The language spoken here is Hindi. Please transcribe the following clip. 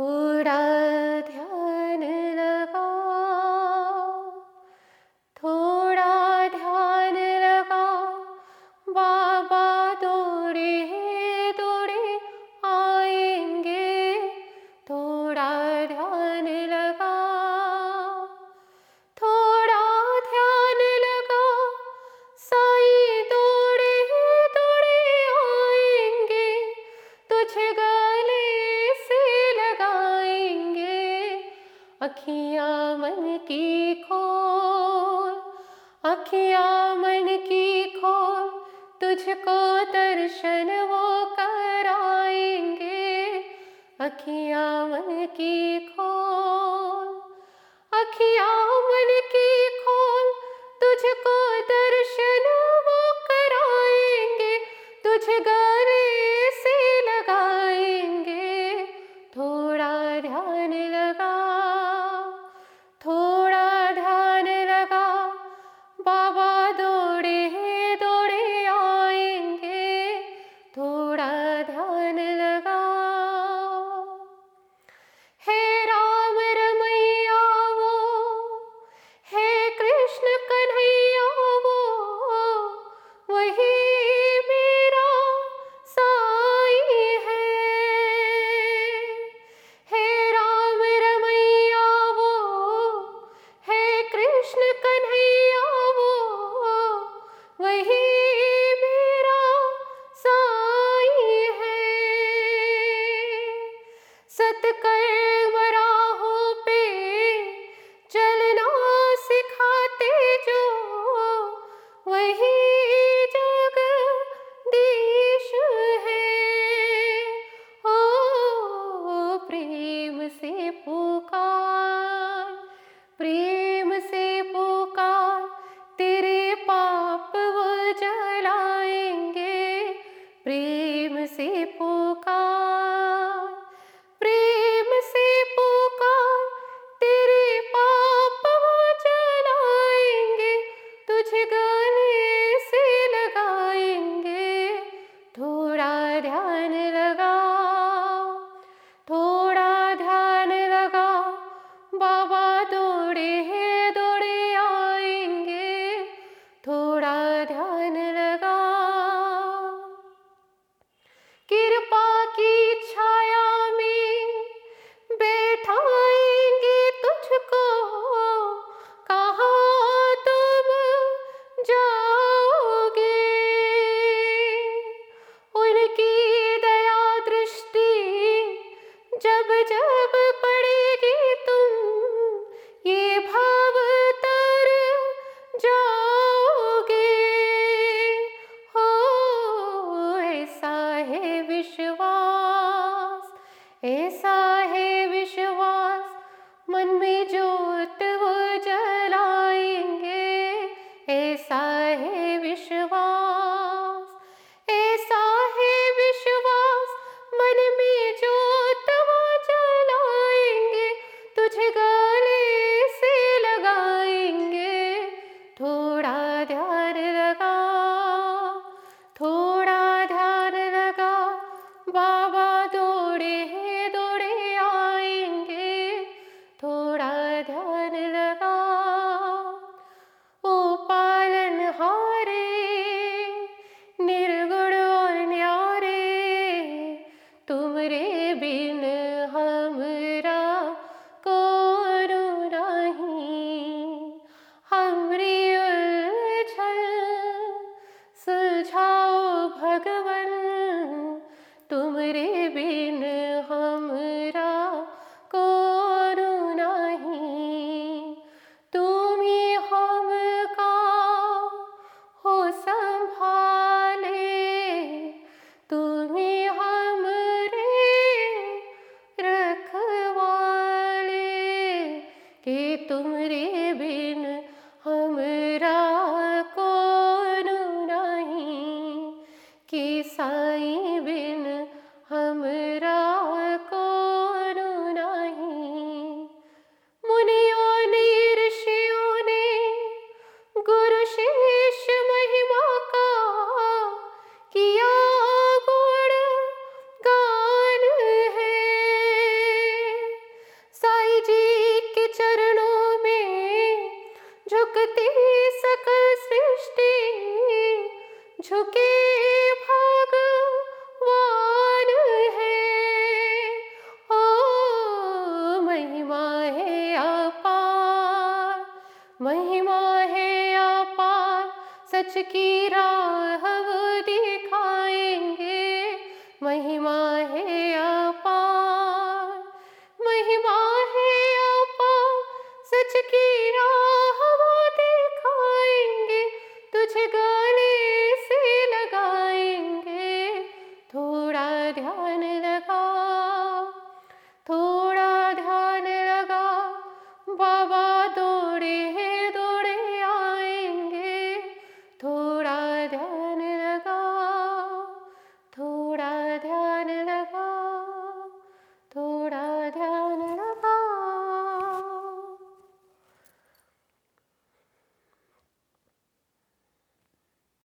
थोड़ा ध्यान लगाओ, थोड़ा ध्यान लगाओ। बाबा दौड़े दौड़े आएंगे, थोड़ा ध्यान लगाओ, थोड़ा ध्यान लगाओ। साईं दौड़े दौड़े आएंगे, तुझे अखियाँ मन की खोल, अखियाँ मन की खोल। तुझको दर्शन वो कराएंगे, अखियाँ मन की खोल, अखियाँ मन की खोल। तुझको दर्शन वो कराएंगे, तुझे गले से लगाएंगे। थोड़ा ध्यान लगा, थोड़ा ध्यान लगा। बाबा दौड़े दौड़े आएंगे, थोड़ा ध्यान लगा। हे राम रमैया वो, हे कृष्ण कन्हैया वो, वही मेरा साईं है। सतकर्म राहों पे चलना सिखाते जो, वही जगदीश है। ओ प्रेम से पुकार, प्रेम से पुकार। तेरे पाप वो जलाएंगे, प्रेम से पुकार, प्रेम से पुकार। तेरे पाप वो जलाएंगे, तुझे गले से लगाएंगे। थोड़ा ध्यान लगाओ, थोड़ा ध्यान लगाओ। बाबा दौड़े दौड़े आएंगे, थोड़ा ध्यान लगाओ। कृपा की छाया बैठाएंगे तुझको, कहाँ तुम जाओगे। उनकी दया दृष्टि जब जब पड़ेगी, तुम ये भाव तर जाओगे। हो ऐसा है विश्वास, ऐसा मन में जोत वो जलाएंगे। ऐसा है विश्वास, ऐसा है विश्वास। मन में जोत वो जलाएंगे, तुझे गले से लगाएंगे। थोड़ा ध्यान लगा, थोड़ा ध्यान लगा। बाबा दौड़े दौड़े आएंगे, थोड़ा ध्यान लगा। ओ पालनहारे, निर्गुण और न्यारे, तुमरे बिन हमरा कोनो नहीं। हमरी उलझन सुलझाओ भगवन, तुमरे बिन हमरा संभाले, तुम्हें हमरे सच की राह वो दिखा।